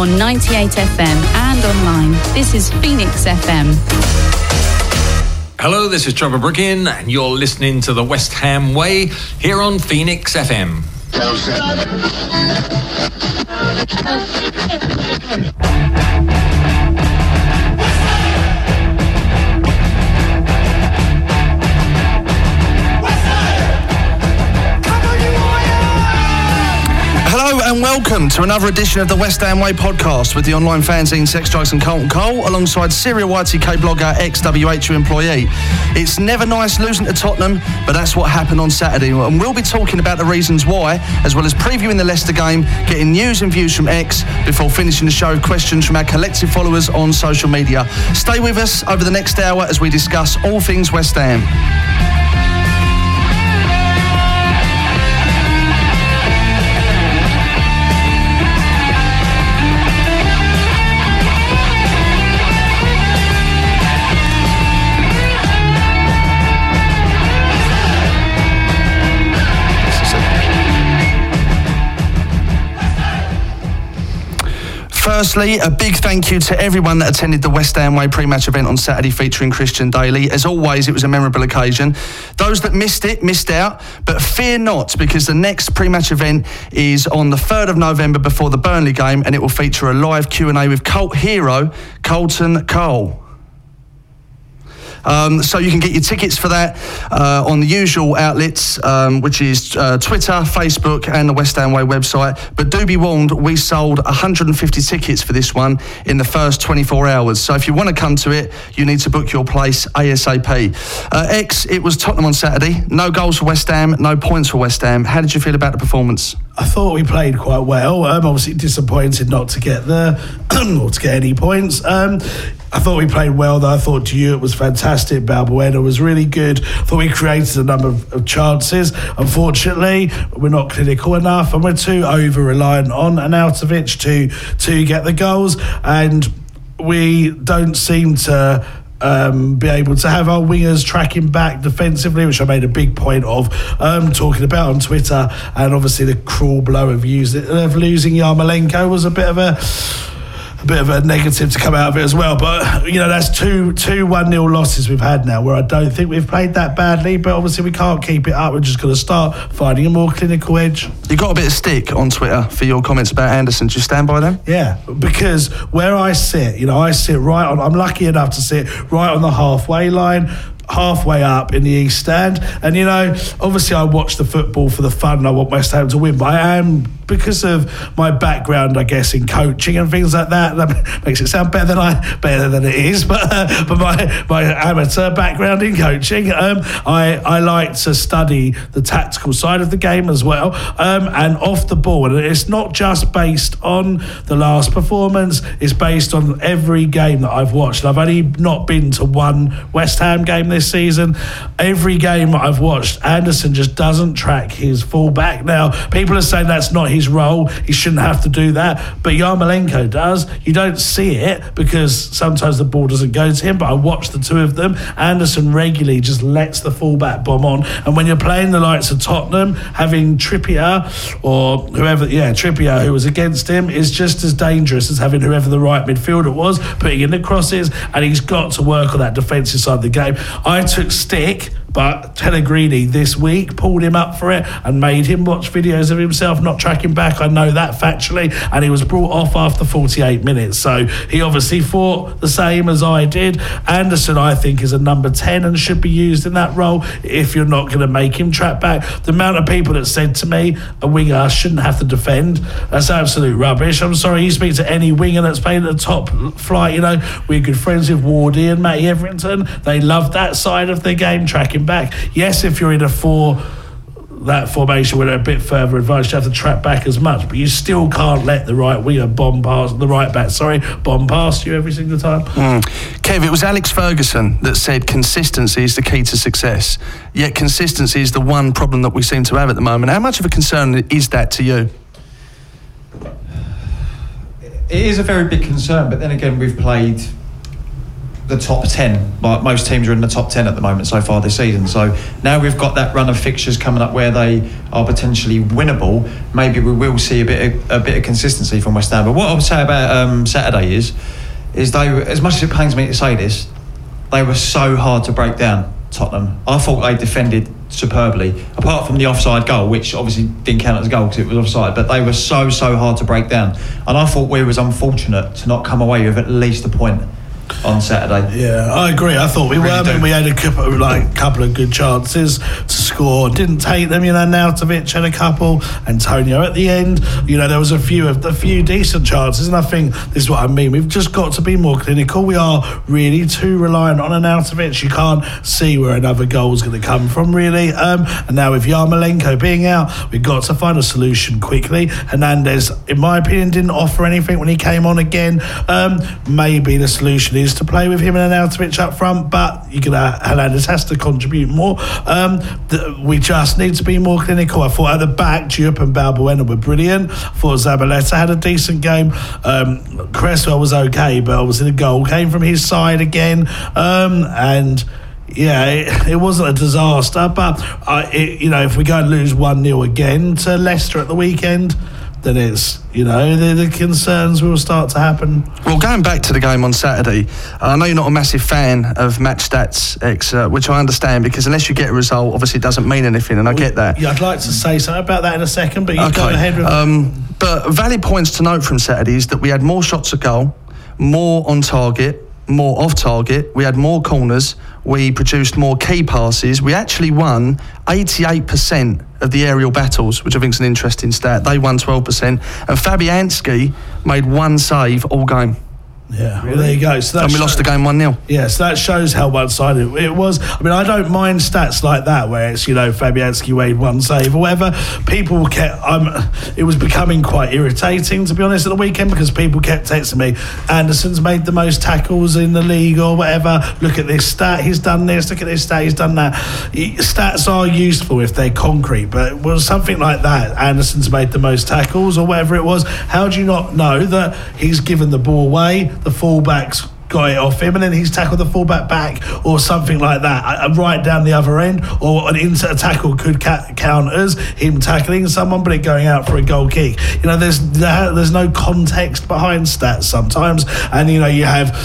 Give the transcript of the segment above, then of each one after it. on 98 FM and online. This is Phoenix FM. Hello, this is Trevor Brookin, and you're listening to The West Ham Way here on Phoenix FM. Hello and welcome to another edition of the West Ham Way podcast with the online fanzine Sex, Drugs and Colton Cole alongside serial YTK blogger, ex-WHU employee. It's never nice losing to Tottenham, but that's what happened on Saturday, and we'll be talking about the reasons why, as well as previewing the Leicester game, getting news and views from X, before finishing the show with questions from our collective followers on social media. Stay with us over the next hour as we discuss all things West Ham. Firstly, a big thank you to everyone that attended the West Ham Way pre-match event on Saturday featuring Christian Dailly. As always, it was a memorable occasion. Those that missed it, missed out, but fear not, because the next pre-match event is on the 3rd of November before the Burnley game, and it will feature a live Q&A with cult hero Colton Cole. So you can get your tickets for that on the usual outlets, which is Twitter, Facebook and the West Ham Way website. But do be warned, we sold 150 tickets for this one in the first 24 hours. So if you want to come to it, you need to book your place ASAP. X, it was Tottenham on Saturday. No goals for West Ham, no points for West Ham. How did you feel about the performance? I thought we played quite well. I'm obviously disappointed not to get there or to get any points. I thought we played well, though. I thought Diop was fantastic. Balbuena was really good. I thought we created a number of chances. Unfortunately, we're not clinical enough, and we're too over-reliant on Arnautović to get the goals. And we don't seem to be able to have our wingers tracking back defensively, which I made a big point of talking about on Twitter. And obviously the cruel blow of losing Yarmolenko was a bit of a negative to come out of it as well. But, you know, that's two 1-0 losses we've had now, where I don't think we've played that badly, but obviously we can't keep it up. We're just going to start finding a more clinical edge. You got a bit of stick on Twitter for your comments about Anderson. Do you stand by them? Yeah, because where I sit, you know, I'm lucky enough to sit right on the halfway line, halfway up in the East Stand, and you know, obviously I watch the football for the fun and I want West Ham to win, but I am, because of my background I guess in coaching and things like that, that makes it sound better than it is, but my amateur background in coaching, I like to study the tactical side of the game as well, and off the ball, and it's not just based on the last performance, it's based on every game that I've watched. I've only not been to one West Ham game this season. Every game I've watched, Anderson just doesn't track his fullback. Now, people are saying that's not his role, he shouldn't have to do that, but Yarmolenko does. You don't see it because sometimes the ball doesn't go to him, but I watch the two of them. Anderson regularly just lets the fullback bomb on, and when you're playing the likes of Tottenham, having Trippier, who was against him, is just as dangerous as having whoever the right midfielder was, putting in the crosses, and he's got to work on that defensive side of the game. I took stick, but Pellegrini this week pulled him up for it and made him watch videos of himself not tracking back. I know that factually, and he was brought off after 48 minutes. So he obviously fought the same as I did. Anderson, I think, is a number 10 and should be used in that role if you're not going to make him track back. The amount of people that said to me a winger shouldn't have to defend, that's absolute rubbish. I'm sorry, you speak to any winger that's playing at the top flight, you know, we're good friends with Wardy and Matty Everington. They love that side of the game, tracking back. Yes, if you're in that formation where they're a bit further advanced, you have to track back as much, but you still can't let the right winger bomb past you every single time. Kev, it was Alex Ferguson that said consistency is the key to success, yet consistency is the one problem that we seem to have at the moment. How much of a concern is that to you? It is a very big concern, but then again, we've played the top 10. Like most teams are in the top 10 at the moment so far this season. So now we've got that run of fixtures coming up where they are potentially winnable. Maybe we will see a bit of consistency from West Ham. But what I would say about Saturday is they, as much as it pains me to say this, they were so hard to break down, Tottenham. I thought they defended superbly, apart from the offside goal, which obviously didn't count as a goal because it was offside, but they were so hard to break down. And I thought we was unfortunate to not come away with at least a point on Saturday. Yeah, I agree. I thought we were. I mean, we had a couple of good chances to score, didn't take them. You know, Arnautović had a couple, Antonio at the end. You know, there was a few decent chances, and I think this is what I mean. We've just got to be more clinical. We are really too reliant on Arnautović. You can't see where another goal is going to come from, really. And now with Yarmolenko being out, we've got to find a solution quickly. Hernandez, in my opinion, didn't offer anything when he came on again. Maybe the solution is to play with him and Arnautović up front, but Hernandez has to contribute more. We just need to be more clinical. I thought at the back, Diop and Balbuena were brilliant. I thought Zabaleta had a decent game. Cresswell was okay, but obviously the goal came from his side again. It wasn't a disaster, but if we go and lose 1-0 again to Leicester at the weekend, then it's, the concerns will start to happen. Well, going back to the game on Saturday, I know you're not a massive fan of match stats, which I understand, because unless you get a result, obviously it doesn't mean anything, and I get that. Yeah, I'd like to say something about that in a second, but you've gone ahead with it. But valid points to note from Saturday is that we had more shots at goal, more on target, more off target, we had more corners, we produced more key passes, we actually won 88% of the aerial battles, which I think is an interesting stat. They won 12%, and Fabianski made one save all game. Yeah, well, there you go. So we lost the game 1-0. Yeah, so that shows how one-sided it was. I mean, I don't mind stats like that where it's, Fabianski made one save or whatever. People kept... it was becoming quite irritating, to be honest, at the weekend, because people kept texting me, Anderson's made the most tackles in the league or whatever. Look at this stat, he's done this. Look at this stat, he's done that. Stats are useful if they're concrete, but was something like that, Anderson's made the most tackles or whatever it was. How do you not know that he's given the ball away, the fullback's got it off him, and then he's tackled the fullback back or something like that, right down the other end, or an insert tackle could count as him tackling someone, but it going out for a goal kick. There's no context behind stats sometimes, and you have,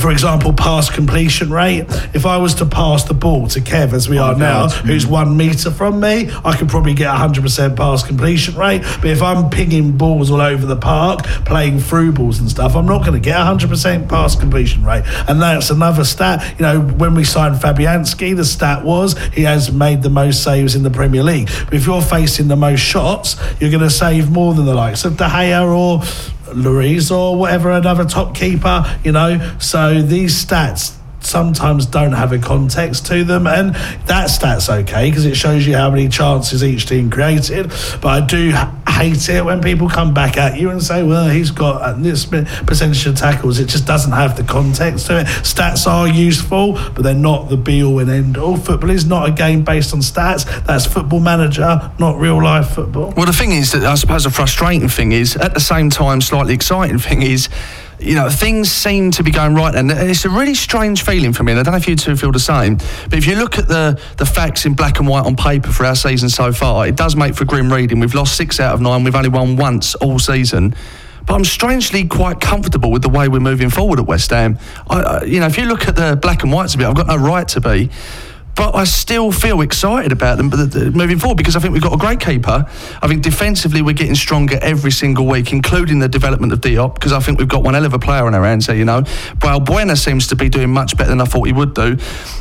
for example, pass completion rate. If I was to pass the ball to Kev, as we are now, who's 1 metre from me, I could probably get 100% pass completion rate, but if I'm pinging balls all over the park, playing through balls and stuff, I'm not going to get 100% pass completion rate. And that's another stat. When we signed Fabianski, the stat was he has made the most saves in the Premier League. But if you're facing the most shots, you're going to save more than the likes of De Gea or Lloris or whatever, another top keeper. So these stats sometimes don't have a context to them, and that stat's okay because it shows you how many chances each team created. But I do hate it when people come back at you and say, well, he's got this percentage of tackles. It just doesn't have the context to it. Stats are useful, but they're not the be all and end all. Football is not a game based on stats. That's Football Manager, not real life football. Well, the thing is that I suppose the frustrating thing is, at the same time slightly exciting thing is, things seem to be going right, and it's a really strange feeling for me, and I don't know if you two feel the same, but if you look at the facts in black and white on paper for our season so far, it does make for grim reading. We've lost 6 out of 9, we've only won once all season, but I'm strangely quite comfortable with the way we're moving forward at West Ham. If you look at the black and whites a bit, I've got no right to be, but I still feel excited about them moving forward, because I think we've got a great keeper. I think defensively we're getting stronger every single week, including the development of Diop, because I think we've got one hell of a player on our hands here. Balbuena seems to be doing much better than I thought he would do.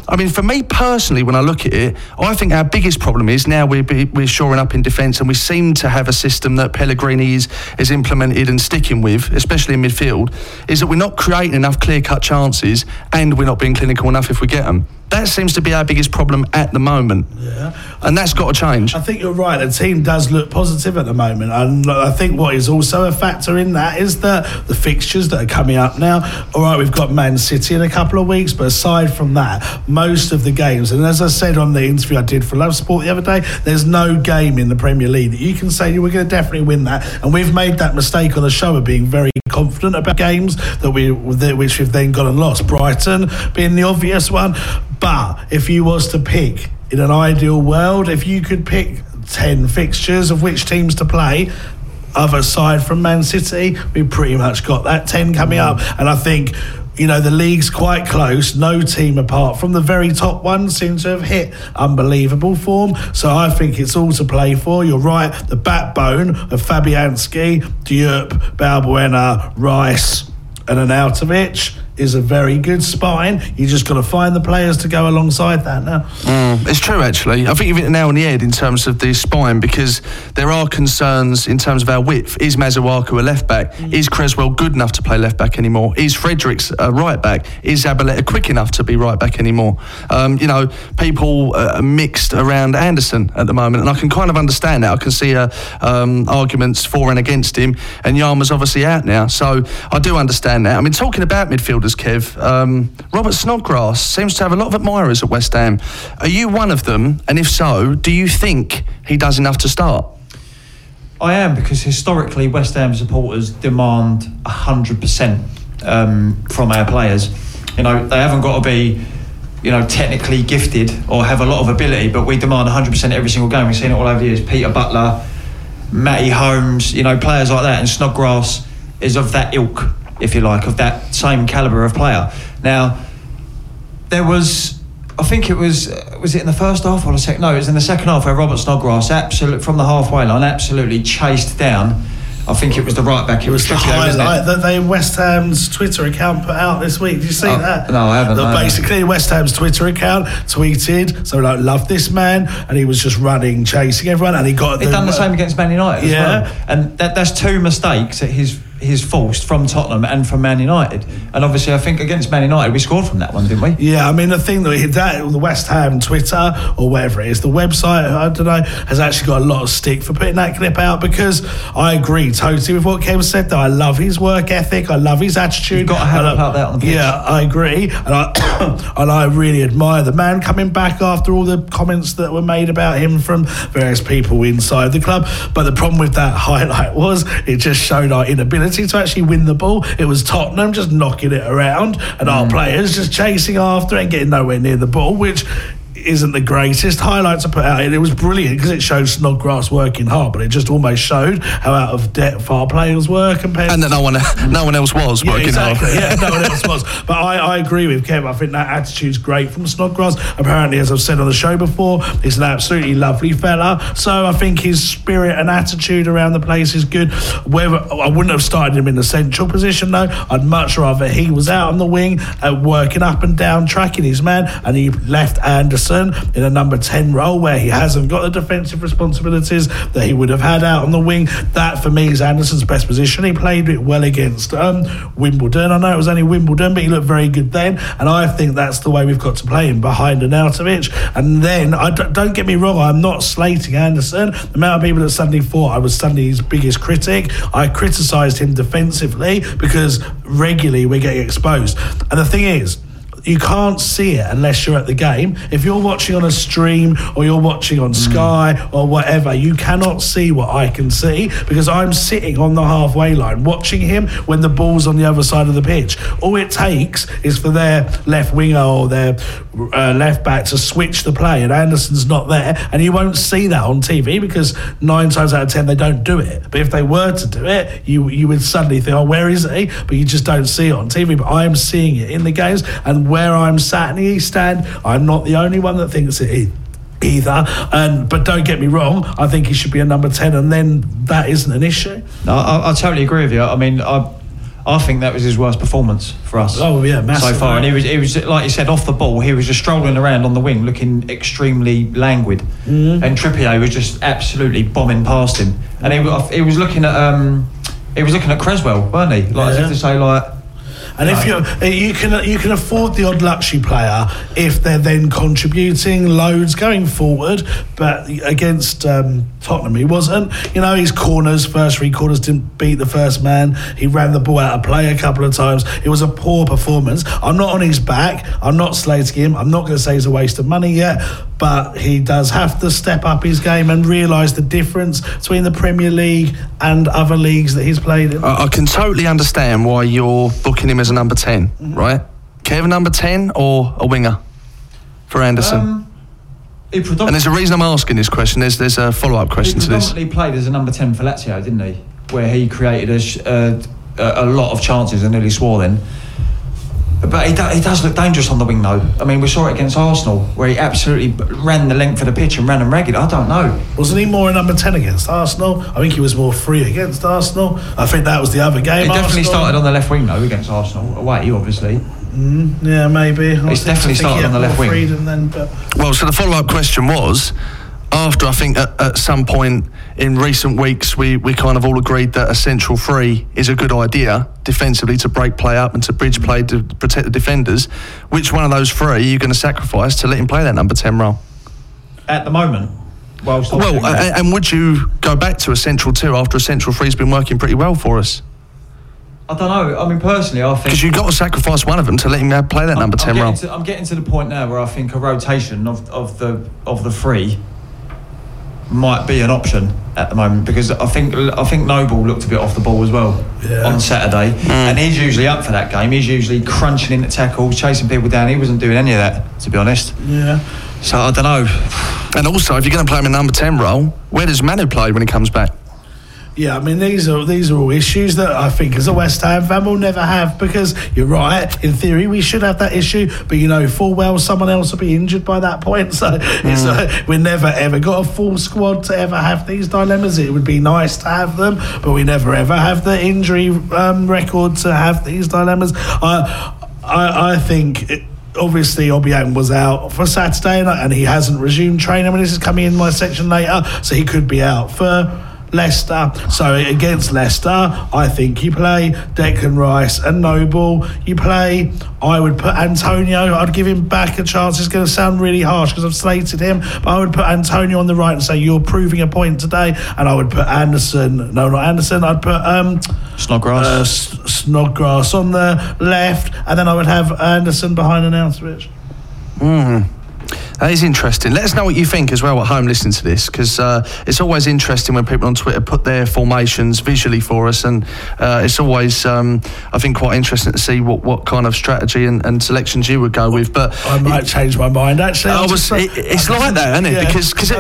I mean, for me personally, when I look at it, I think our biggest problem is now we're shoring up in defence, and we seem to have a system that Pellegrini is implemented and sticking with, especially in midfield, is that we're not creating enough clear-cut chances, and we're not being clinical enough if we get them. That seems to be our biggest problem at the moment. Yeah. And that's got to change. I think you're right. The team does look positive at the moment. And I think what is also a factor in that is the fixtures that are coming up now. All right, we've got Man City in a couple of weeks, but aside from that, most of the games, and as I said on the interview I did for Love Sport the other day, there's no game in the Premier League that you can say we're going to definitely win that. And we've made that mistake on the show of being very confident about games which we've then gone and lost. Brighton being the obvious one. But if you was to pick, in an ideal world, if you could pick 10 fixtures of which teams to play, other side from Man City, we pretty much got that 10 coming up. And I think, the league's quite close. No team apart from the very top one seems to have hit unbelievable form. So I think it's all to play for. You're right. The backbone of Fabianski, Diop, Balbuena, Rice and Arnautović is a very good spine. You just got to find the players to go alongside that now. It's true, actually. I think you've hit the nail on the head in terms of the spine, because there are concerns in terms of our width. Is Masuaku a left-back? Is Creswell good enough to play left-back anymore? Is Fredericks a right-back? Is Zabaleta quick enough to be right-back anymore? People are mixed around Anderson at the moment, and I can kind of understand that. I can see arguments for and against him, and Yarma's obviously out now, so I do understand that. I mean, talking about midfielders, Kev, Robert Snodgrass seems to have a lot of admirers at West Ham. Are you one of them? And if so, do you think he does enough to start? I am, because historically West Ham supporters demand 100% from our players. They haven't got to be technically gifted or have a lot of ability, but we demand 100% every single game. We've seen it all over the years. Peter Butler, Matty Holmes, players like that, and Snodgrass is of that ilk, if you like, of that same calibre of player. Now, there was, I think it was it in the first half or the second? No, it was in the second half where Robert Snodgrass, from the halfway line, absolutely chased down. I think it was the right back. It was the highlight that West Ham's Twitter account put out this week. Did you see that? No, I haven't. Basically, West Ham's Twitter account tweeted, love this man, and he was just running, chasing everyone, and he got. He'd done the same against Man United as well, and that's two mistakes that he's forced from Tottenham and from Man United. And obviously I think against Man United we scored from that one, didn't we? Yeah, I mean the thing that the West Ham Twitter or whatever it is, the website, I don't know, has actually got a lot of stick for putting that clip out, because I agree totally with what Kev said though. I love his work ethic, I love his attitude. You've got to have a part that on the pitch. Yeah, I agree, and I really admire the man coming back after all the comments that were made about him from various people inside the club. But the problem with that highlight was it just showed our inability to actually win the ball. It was Tottenham just knocking it around and our players just chasing after and getting nowhere near the ball, which isn't the greatest highlight to put out. And it was brilliant because it showed Snodgrass working hard, but it just almost showed how out of depth our players were compared and that no one else was working hard. Yeah, no one else was. But I agree with Kev. I think that attitude's great from Snodgrass. Apparently, as I've said on the show before, he's an absolutely lovely fella. So I think his spirit and attitude around the place is good. Whether I wouldn't have started him in the central position though. I'd much rather he was out on the wing and working up and down, tracking his man, and he left Anderson in a number 10 role where he hasn't got the defensive responsibilities that he would have had out on the wing. That for me is Anderson's best position. He played it well against Wimbledon. I know it was only Wimbledon, but he looked very good then, and I think that's the way we've got to play him, behind Arnautović. And then don't get me wrong, I'm not slating Anderson. The amount of people that suddenly thought I was suddenly his biggest critic, I criticised him defensively because regularly we're getting exposed. And the thing is, you can't see it unless you're at the game. If you're watching on a stream or you're watching on Sky or whatever, you cannot see what I can see, because I'm sitting on the halfway line watching him when the ball's on the other side of the pitch. All it takes is for their left winger or their left back to switch the play, and Anderson's not there, and you won't see that on TV because 9 times out of 10 they don't do it. But if they were to do it, you would suddenly think, oh, where is he? But you just don't see it on TV. But I am seeing it in the games, and where I'm sat in the East Stand, I'm not the only one that thinks it either. But don't get me wrong, I think he should be a number 10, and then that isn't an issue. No, I totally agree with you. I mean, I think that was his worst performance for us. Oh yeah, massive. So far, and he was like you said, off the ball, he was just strolling around on the wing, looking extremely languid, and Trippier was just absolutely bombing past him, and he was looking at Creswell, weren't he? Like as if to say, like. And if you can afford the odd luxury player if they're then contributing loads going forward. But against Tottenham, he wasn't. You know, his corners, first three corners, didn't beat the first man. He ran the ball out of play a couple of times. It was a poor performance. I'm not on his back. I'm not slating him. I'm not going to say he's a waste of money yet, but he does have to step up his game and realise the difference between the Premier League and other leagues that he's played in. I can totally understand why you're booking him as a number 10, mm-hmm. right? Can he have a number 10 or a winger for Anderson? And there's a reason I'm asking this question. There's a follow-up question to this. He predominantly played as a number 10 for Lazio, didn't he? Where he created a lot of chances and nearly swore then. But he does look dangerous on the wing, though. I mean, we saw it against Arsenal, where he absolutely ran the length of the pitch and ran them ragged. I don't know. Wasn't he more a number 10 against Arsenal? I think he was more free against Arsenal. I think that was the other game. He definitely started on the left wing, though, against Arsenal. Away, obviously. Yeah, maybe. He's definitely started on the left wing. Well, so the follow-up question was, after I think at some point in recent weeks we kind of all agreed that a central three is a good idea defensively to break play up and to bridge play to protect the defenders, which one of those three are you going to sacrifice to let him play that number 10 role? At the moment? And would you go back to a central two after a central three's been working pretty well for us? I don't know. I mean, personally, I think... Because you've got to sacrifice one of them to let him play that number 10 role. I'm getting to the point now where I think a rotation of the three might be an option at the moment, because I think Noble looked a bit off the ball as well on Saturday, and he's usually up for that game. He's usually crunching into tackles, chasing people down. He wasn't doing any of that, to be honest. Yeah. So I don't know. And also, if you're going to play him in number 10 role, where does Manu play when he comes back? Yeah, I mean, these are all issues that I think as a West Ham fan we'll never have, because you're right, in theory we should have that issue, but you know full well someone else will be injured by that point, so it's we never ever got a full squad to ever have these dilemmas. It would be nice to have them, but we never ever have the injury record to have these dilemmas. I think... Obviously, Obiang was out for Saturday and he hasn't resumed training. I mean, this is coming in my section later, so he could be out for... Leicester. So against Leicester, I think you play Declan Rice and Noble. You play, I would put Antonio, I'd give him back a chance. It's going to sound really harsh because I've slated him, but I would put Antonio on the right and say, you're proving a point today. And I would put Snodgrass on the left, and then I would have Anderson behind Arnautović. That is interesting. Let us know what you think as well at home listening to this, because it's always interesting when people on Twitter put their formations visually for us, and it's always, I think, quite interesting to see what kind of strategy and selections you would go with. But I might change my mind, actually. It's like that, isn't it? Yeah,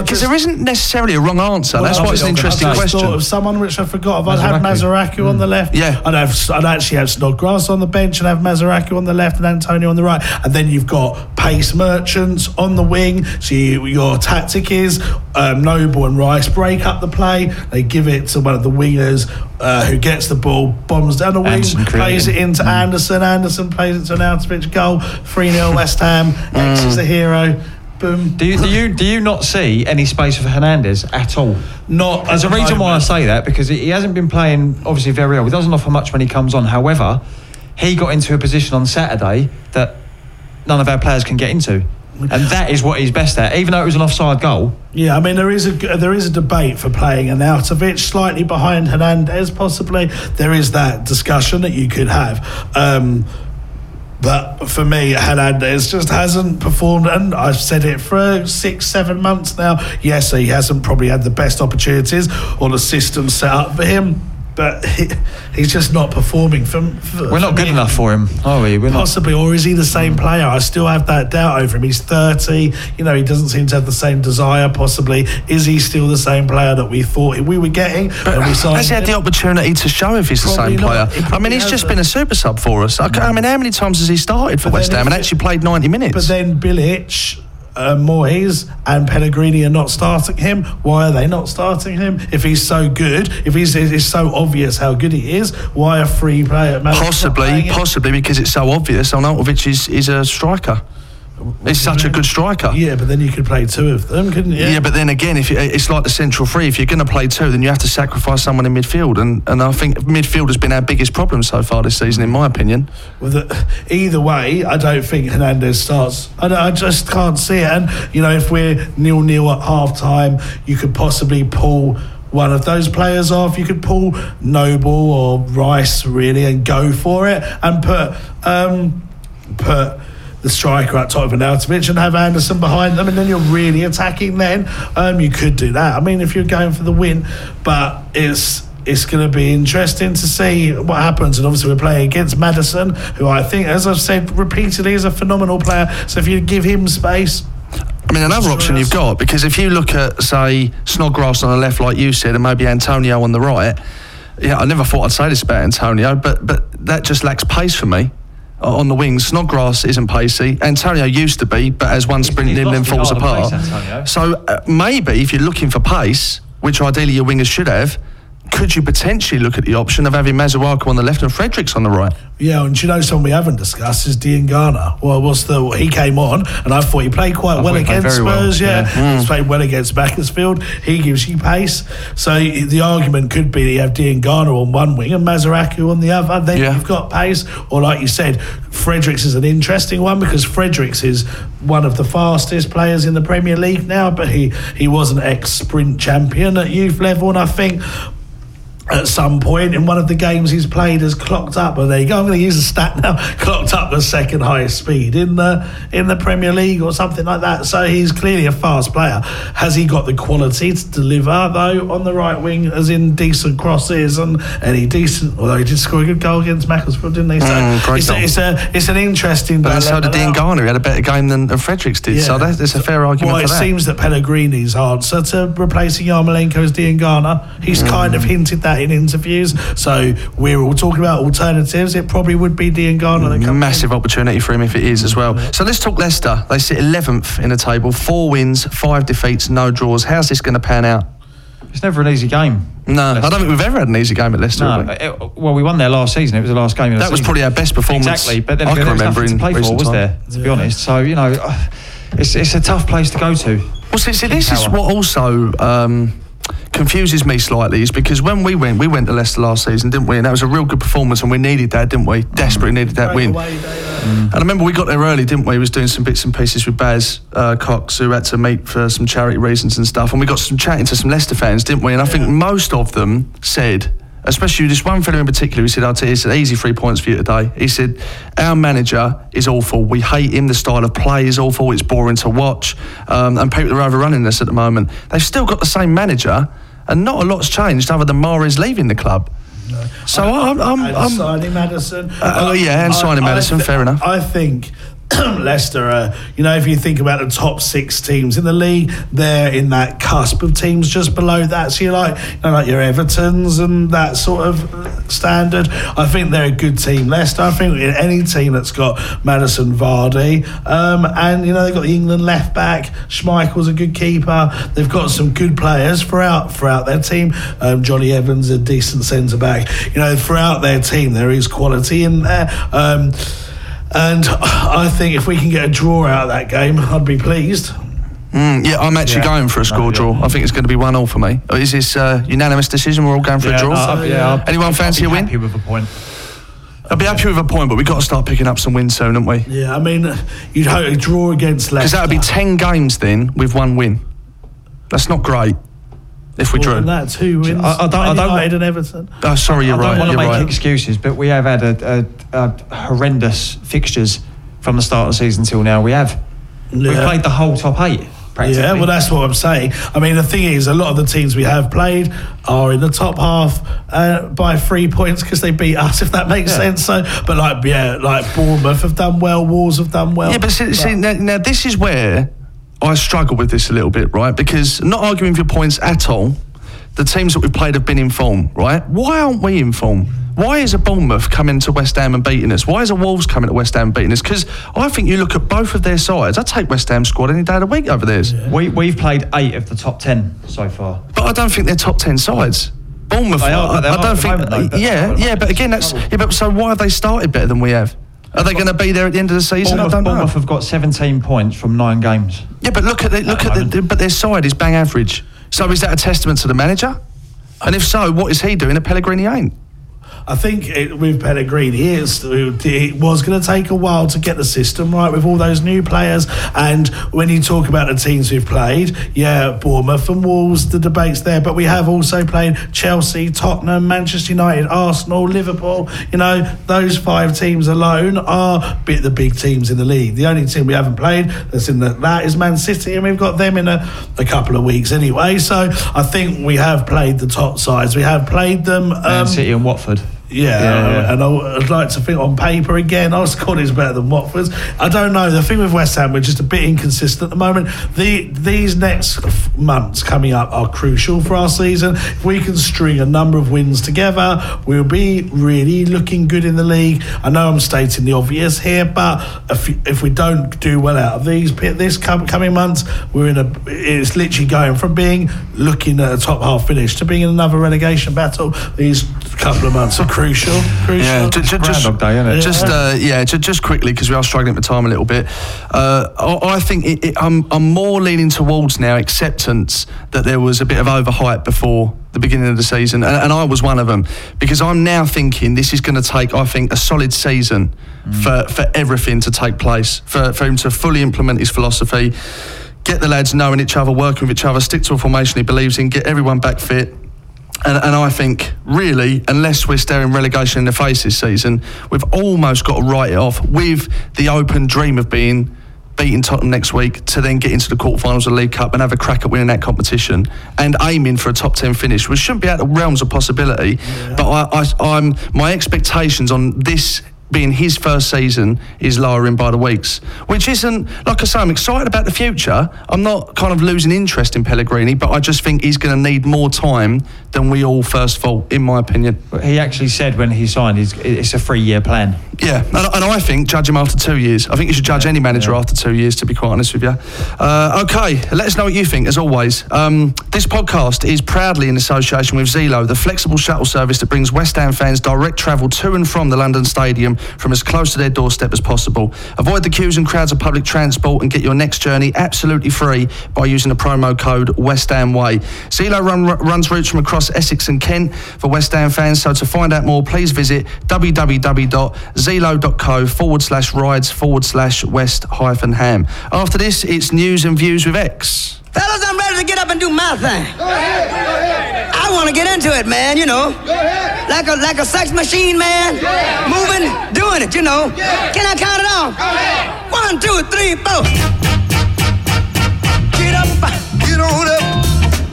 because there isn't necessarily a wrong answer. Well, that's why it's an interesting question. I thought of someone which I forgot of. I'd have Masuaku on the left. Yeah. I'd actually have Snodgrass on the bench and have Masuaku on the left and Antonio on the right. And then you've got Pace Merchants on the wing, so your tactic is Noble and Rice break up the play, they give it to one of the wingers who gets the ball, bombs down the wing, plays it into Anderson plays it to an Arnautović, goal, 3-0 West Ham. X is the hero. Boom. Do you not see any space for Hernandez at all? Not as a reason why I say that, because he hasn't been playing obviously very well, he doesn't offer much when he comes on. However, he got into a position on Saturday that none of our players can get into. And that is what he's best at, even though it was an offside goal. Yeah, I mean, there is a debate for playing Arnautović slightly behind Hernandez, possibly. There is that discussion that you could have. But for me, Hernandez just hasn't performed, and I've said it for 6-7 months now. Yes, he hasn't probably had the best opportunities or the system set up for him. But he's just not performing. We're not good enough for him, are we? Possibly, or is he the same player? I still have that doubt over him. He's 30. You know, he doesn't seem to have the same desire, possibly. Is he still the same player that we thought we were getting? But has he had the opportunity to show if he's probably the same player? I mean, he's just been a super sub for us. I mean, how many times has he started for West Ham and actually played 90 minutes? But then Bilic... Moyes and Pellegrini are not starting him. Why are they not starting him? If he's so good, it's so obvious how good he is, why a free player? Possibly because it's so obvious Arnautović is a striker. He's such a good striker. Yeah, but then you could play two of them, couldn't you? Yeah, but then again, if you, it's like the central three. If you're going to play two, then you have to sacrifice someone in midfield, and I think midfield has been our biggest problem so far this season, in my opinion. Well, either way, I don't think Hernandez starts. I just can't see it. And you know, if we're 0-0 at half time, you could possibly pull one of those players off. You could pull Noble or Rice really and go for it and put the striker up top of Arnautović and have Anderson behind them, and then you're really attacking then. You could do that. I mean, if you're going for the win, but it's going to be interesting to see what happens. And obviously we're playing against Maddison, who I think, as I've said repeatedly, is a phenomenal player. So if you give him space, I mean, another option you've got, because if you look at, say, Snodgrass on the left, like you said, and maybe Antonio on the right, yeah, I never thought I'd say this about Antonio, but that just lacks pace for me. On the wings, Snodgrass isn't pacey. Antonio used to be, but as one sprint in, then falls apart. Pace, so maybe if you're looking for pace, which ideally your wingers should have, could you potentially look at the option of having Masuaku on the left and Fredericks on the right? Yeah, and you know, someone we haven't discussed is Diangana. Well, he came on, and I thought he played quite well against Spurs. Well. Yeah. He's played well against Bakersfield. He gives you pace. So the argument could be that you have Diangana on one wing and Masuaku on the other. Then you've got pace. Or like you said, Fredericks is an interesting one, because Fredericks is one of the fastest players in the Premier League now, but he was an ex-sprint champion at youth level, and I think at some point in one of the games he's played has clocked up, and there you go, I'm going to use a stat now, clocked up the second highest speed in the Premier League or something like that. So he's clearly a fast player. Has he got the quality to deliver though on the right wing, as in decent crosses and any decent, although he did score a good goal against Macclesfield, didn't he? So it's an interesting dilemma. But so did Diangana. He had a better game than Fredericks did, so it's a fair argument for that. Well, it seems that Pellegrini's answer to replacing Yarmolenko is Diangana. He's kind of hinted that in interviews, so we're all talking about alternatives. It probably would be Diangana. Massive opportunity for him if it is as well. So let's talk Leicester. They sit 11th in the table, 4 wins, 5 defeats, no draws. How's this going to pan out? It's never an easy game. No, Leicester. I don't think we've ever had an easy game at Leicester. No, we won there last season. It was the last game of the season. That was probably our best performance. Exactly, but then I can remember in play for, was there? To be honest, so you know, it's a tough place to go to. Well, see, this is what also confuses me slightly, is because when we went to Leicester last season, didn't we? And that was a real good performance, and we needed that, didn't we? Desperately needed that win. And I remember we got there early, didn't we? We was doing some bits and pieces with Baz Cox, who had to meet for some charity reasons and stuff, and we got some chatting to some Leicester fans, didn't we? And I think most of them said, especially this one fella in particular, who said, it's an easy 3 points for you today. He said, our manager is awful. We hate him. The style of play is awful. It's boring to watch. And people are overrunning us at the moment. They've still got the same manager, and not a lot's changed other than Mares leaving the club. No. So I'm signing Maddison. And signing Maddison, fair enough. I think Leicester, you know, if you think about the top 6 teams in the league, they're in that cusp of teams just below that. So you're like, you know, like your Everton's and that sort of standard. I think they're a good team, Leicester. I think any team that's got Maddison, Vardy, and you know, they've got the England left back. Schmeichel's a good keeper. They've got some good players throughout their team. Johnny Evans, a decent centre back. You know, throughout their team, there is quality in there. And I think if we can get a draw out of that game, I'd be pleased. I'm actually going for a score draw. I think it's going to be 1-1 for me. Is this a unanimous decision? We're all going for a draw? Anyone fancy a win? Happy with a point. I'd be happy with a point, but we've got to start picking up some wins soon, haven't we? Yeah, I mean, you'd hope a draw against Leicester. Because that would be 10 games then with 1 win. That's not great. If we drew, that's 2 wins. I don't Everton. Oh, sorry, you're right. I don't want to make excuses, but we have had a horrendous fixtures from the start of the season till now. We've played the whole top 8. Yeah, well, that's what I'm saying. I mean, the thing is, a lot of the teams we have played are in the top half by 3 points because they beat us, if that makes sense. So, but like Bournemouth have done well, Wolves have done well. Yeah, but see, now this is where I struggle with this a little bit, right? Because not arguing for your points at all, the teams that we've played have been in form, right? Why aren't we in form? Why is a Bournemouth coming to West Ham and beating us? Why is a Wolves coming to West Ham and beating us? Because I think you look at both of their sides. I take West Ham's squad any day of the week over theirs. Yeah. We've played 8 of the top 10 so far. But I don't think they're top 10 sides. Bournemouth, I don't think. But again, so why have they started better than we have? Are they going to be there at the end of the season? I don't know. Bournemouth have got 17 points from 9 games. Yeah, but look at their side is bang average. So is that a testament to the manager? And if so, what is he doing that Pellegrini ain't? I think with Pellegrini, it was going to take a while to get the system right with all those new players. And when you talk about the teams we've played, yeah, Bournemouth and Wolves, the debate's there. But we have also played Chelsea, Tottenham, Manchester United, Arsenal, Liverpool. You know, those 5 teams alone are the big teams in the league. The only team we haven't played that's in that is Man City, and we've got them in a couple of weeks anyway. So I think we have played the top sides. We have played them. Man City and Watford. Yeah. And I'd like to think on paper again, our squad is better than Watford's. I don't know. The thing with West Ham, we're just a bit inconsistent at the moment. These next months coming up are crucial for our season. If we can string a number of wins together, we'll be really looking good in the league. I know I'm stating the obvious here, but if we don't do well out of this coming months, it's literally going from being looking at a top half finish to being in another relegation battle. These couple of months are crucial. Yeah, just quickly, because we are struggling for time a little bit. I think I'm more leaning towards now acceptance that there was a bit of overhype before the beginning of the season, and I was one of them, because I'm now thinking this is going to take, I think, a solid season for everything to take place, for him to fully implement his philosophy, get the lads knowing each other, working with each other, stick to a formation he believes in, get everyone back fit. And I think, really, unless we're staring relegation in the face this season, we've almost got to write it off with the open dream of being beating Tottenham next week to then get into the quarterfinals of the League Cup and have a crack at winning that competition and aiming for a top 10 finish, which shouldn't be out of realms of possibility. Yeah. But I'm my expectations on this being his first season is lowering by the weeks, which isn't, like I say, I'm excited about the future. I'm not kind of losing interest in Pellegrini, but I just think he's going to need more time than we all first thought, in my opinion. He actually said when he signed, it's a 3-year plan. Yeah, and I think judge him after 2 years. I think you should judge any manager after 2 years, to be quite honest with you. Okay, let us know what you think, as always. This podcast is proudly in association with Zelo, the flexible shuttle service that brings West Ham fans direct travel to and from the London Stadium from as close to their doorstep as possible. Avoid the queues and crowds of public transport and get your next journey absolutely free by using the promo code West Ham Way. Zelo runs routes from across Essex and Kent for West Ham fans, so to find out more, please visit zelo.co/rides/West-Ham. After this, it's news and views with X. Fellas, I'm ready to get up and do my thing. Go ahead, I want to get into it, man, you know. Go ahead. Like a sex machine, man. Yeah. Moving, doing it, you know. Yeah. Can I count it off? Go ahead. 1, 2, 3, 4. Get up. Get on up.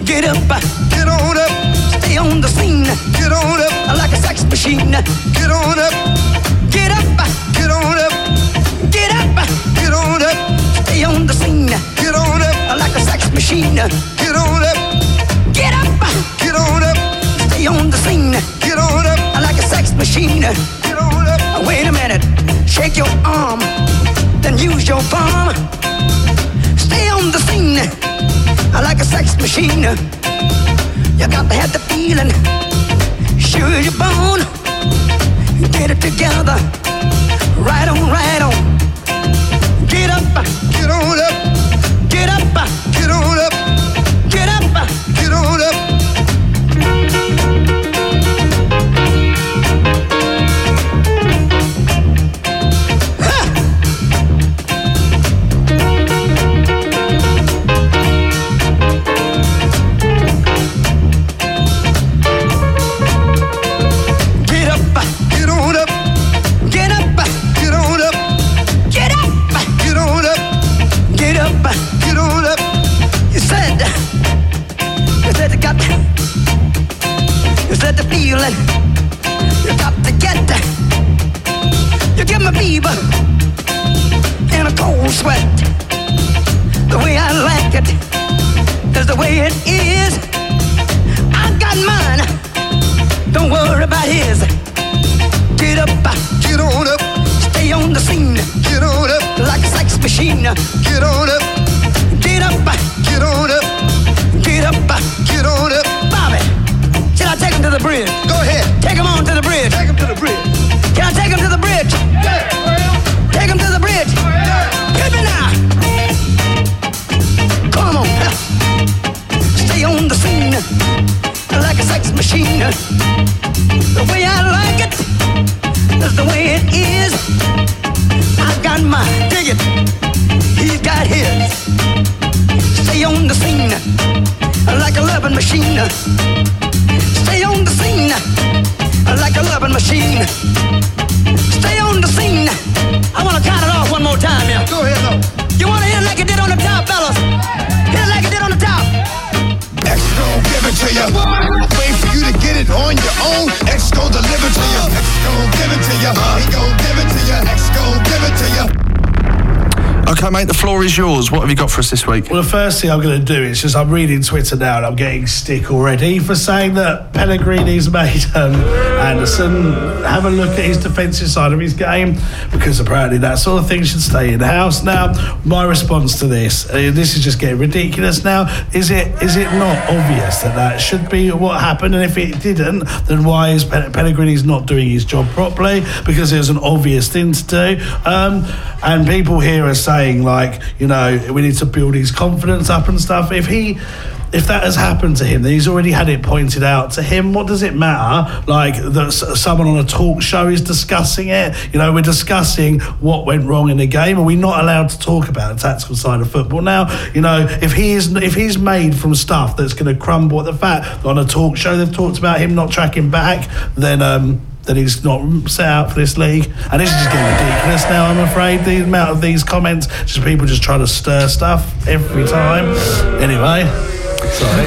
Get up. Get on up. Stay on the scene. Get on up. Like a sex machine. Get on up. Get up. Get on up. Get up. Get on up. Stay on the scene. Get on up. Like a sex machine. Get on up. Get up. Get on up. Stay on the scene. Get on up. Like a sex machine. Get on up. Wait a minute. Shake your arm. Then use your palm. Stay on the scene. Like a sex machine. You got to have the feeling. Sure your bone. Get it together. Right on, right on. Get up. Get on up. Get up, get on up, get up, get on up. Get up, get on up, get up, get on up, get up, get on up, get up. You said the feeling. You got to get that. You give me fever and a cold sweat. The way I like it is the way it is. I got mine. Don't worry about his. Get up, get on up. Stay on the scene. Get on up. Like a sex machine. Get on up. Get up, get on up. Get up, get on up. Bobby, should I take him to the bridge? Go ahead. Take him on to the bridge. Take him to the bridge. Can I take him to the bridge? Yeah. it, the way I like it, that's the way it is. I got my ticket, he's got his. Stay on the scene, like a loving machine. Stay on the scene, like a loving machine. Stay on the scene. I want to count it off one more time, yeah. Go ahead, though. You want to hit like it did on the top, fellas? Hit like it did on the top. X gon' give it to you. Wait for you to get it on your own. X gon' deliver to you. X gon' give it to you. He gon' give it to you. X gon' give it to you. Okay, mate, the floor is yours. What have you got for us this week? Well, the first thing I'm going to do is just I'm reading Twitter now and I'm getting stick already for saying that Pellegrini's made Anderson have a look at his defensive side of his game, because apparently that sort of thing should stay in the house. Now, my response to this, this is just getting ridiculous now. Is it not obvious that that should be what happened? And if it didn't, then why is Pellegrini's not doing his job properly? Because it was an obvious thing to do. And people here are saying, like, you know, we need to build his confidence up and stuff. If that has happened to him, then he's already had it pointed out to him. What does it matter? Like, that someone on a talk show is discussing it. You know, we're discussing what went wrong in the game. Are we not allowed to talk about the tactical side of football now? You know, if he's made from stuff that's going to crumble at the fact on a talk show they've talked about him not tracking back, then he's not set out for this league. And this is just getting ridiculous now, I'm afraid. The amount of these comments, just people just trying to stir stuff every time. Anyway. Sorry.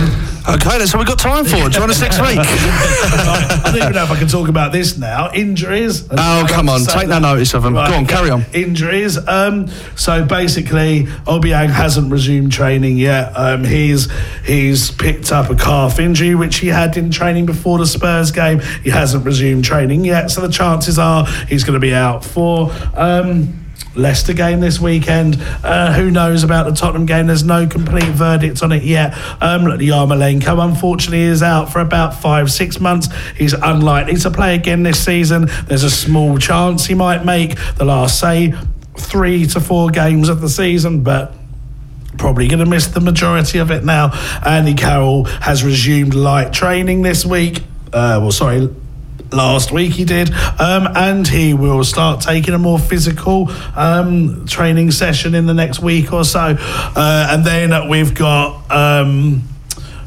Okay, that's what we've got time for. Join us next week. I don't even know if I can talk about this now. Injuries. Oh, come on. Take no notice of them. Right, go on, carry on. Injuries. So basically, Obiang hasn't resumed training yet. He's picked up a calf injury, which he had in training before the Spurs game. He hasn't resumed training yet, so the chances are he's going to be out for... Leicester game this weekend. Who knows about the Tottenham game? There's no complete verdict on it yet. Yarmolenko, unfortunately, is out for about 5-6 months. He's unlikely to play again this season. There's a small chance he might make the last, say, 3 to 4 games of the season, but probably going to miss the majority of it now. Andy Carroll has resumed light training this week. Last week he did, and he will start taking a more physical training session in the next week or so. And then we've got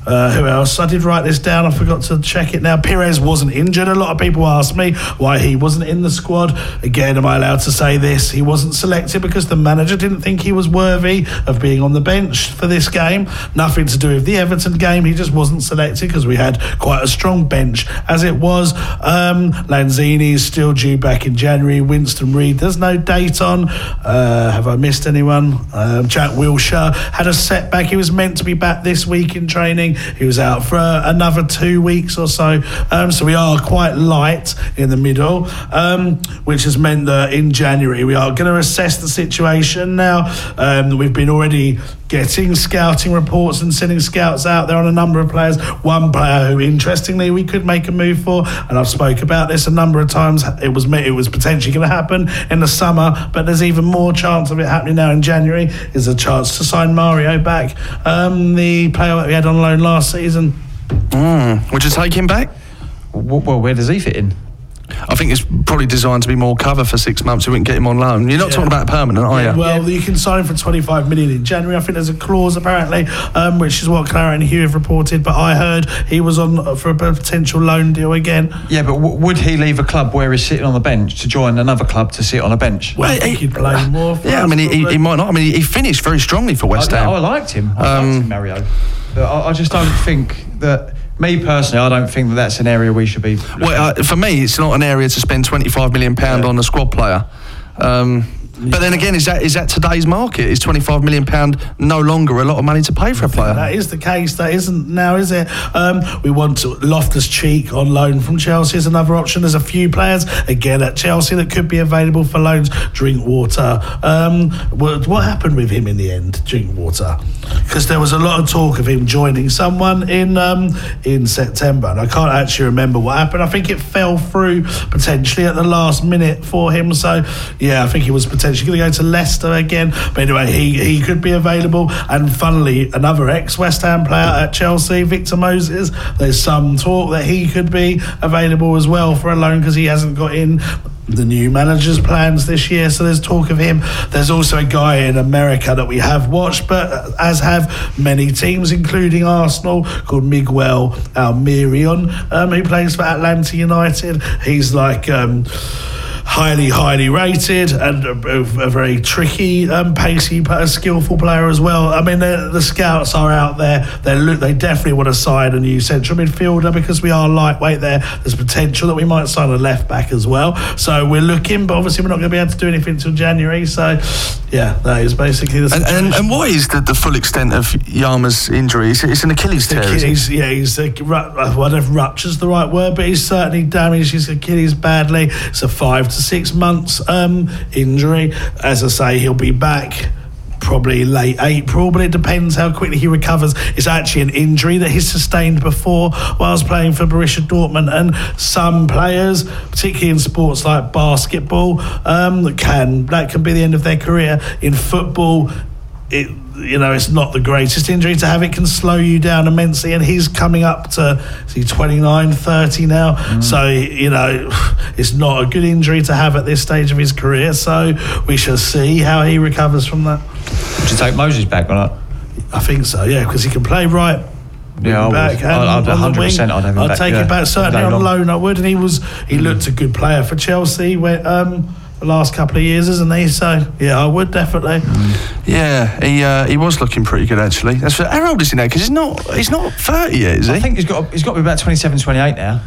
who else? I did write this down, I forgot to check it now. Pires wasn't injured. A lot of people asked me why he wasn't in the squad. Again, am I allowed to say this? He wasn't selected because the manager didn't think he was worthy of being on the bench for this game. Nothing to do with the Everton game. He just wasn't selected because we had quite a strong bench as it was. Lanzini is still due back in January. Winston Reid, there's no date on. Have I missed anyone? Jack Wilshere had a setback. He was meant to be back this week in training. He was out for another 2 weeks or so, so we are quite light in the middle, which has meant that in January we are going to assess the situation now. We've been already getting scouting reports and sending scouts out there on a number of players. One player who, interestingly, we could make a move for, and I've spoke about this a number of times, it was potentially going to happen in the summer, but there's even more chance of it happening now in January, is a chance to sign Mario back, the player that we had on loan last season. Would you take him back? Well, where does he fit in? I think it's probably designed to be more cover for 6 months. We wouldn't get him on loan. You're not talking about permanent, are you? Well, you can sign for 25 million in January. I think there's a clause apparently, which is what Clara and Hugh have reported. But I heard he was on for a potential loan deal again. Yeah, but would he leave a club where he's sitting on the bench to join another club to sit on a bench? Well, I think he'd play more. Yeah, I mean, he might not. I mean, he finished very strongly for West Ham. I liked him. I liked him, Mario. But I just don't think that. Me personally, I don't think that's an area we should be. Well, for me, it's not an area to spend £25 million on a squad player. But then again, is that today's market? Is £25 million no longer a lot of money to pay for a player? That is the case. That isn't now, is it? We want to Loftus-Cheek on loan from Chelsea is another option. There's a few players, again, at Chelsea that could be available for loans. Drinkwater. What happened with him in the end, Drinkwater? because there was a lot of talk of him joining someone in September, and I can't actually remember what happened. I think it fell through potentially at the last minute for him, so yeah, I think he was potentially going to go to Leicester again, but anyway, he could be available. And funnily, another ex-West Ham player at Chelsea, Victor Moses, there's some talk that he could be available as well for a loan because he hasn't got in the new manager's plans this year, so there's talk of him. There's also a guy in America that we have watched, but as have many teams, including Arsenal, called Miguel Almirón, who plays for Atlanta United. He's like highly rated and a very tricky, pacey, skillful player as well. I mean, the scouts are out there. They definitely want to sign a new central midfielder because we are lightweight there. There's potential that we might sign a left back as well. So we're looking, but obviously we're not going to be able to do anything until January. So yeah, that is basically the situation. And what is the full extent of Yama's injury? It's an Achilles tear. I don't know if rupture's the right word, but he's certainly damaged his Achilles badly. It's a 5 to 6 months injury. As I say, he'll be back probably late April, but it depends how quickly he recovers. It's actually an injury that he sustained before whilst playing for Borussia Dortmund, and some players, particularly in sports like basketball, that can be the end of their career. In football, it's not the greatest injury to have. It can slow you down immensely, and he's coming up to 29, 30 now. So it's not a good injury to have at this stage of his career, so we shall see how he recovers from that. Would you take Moses back or not? I think so, yeah, because he can play right. Yeah, I'd take it back, certainly on loan I would, and he looked a good player for Chelsea where the last couple of years, isn't he? So yeah, I would definitely. Yeah, he was looking pretty good actually. How old is he now? Because he's not 30 yet, is he? I think he's got to be about 27, 28 now.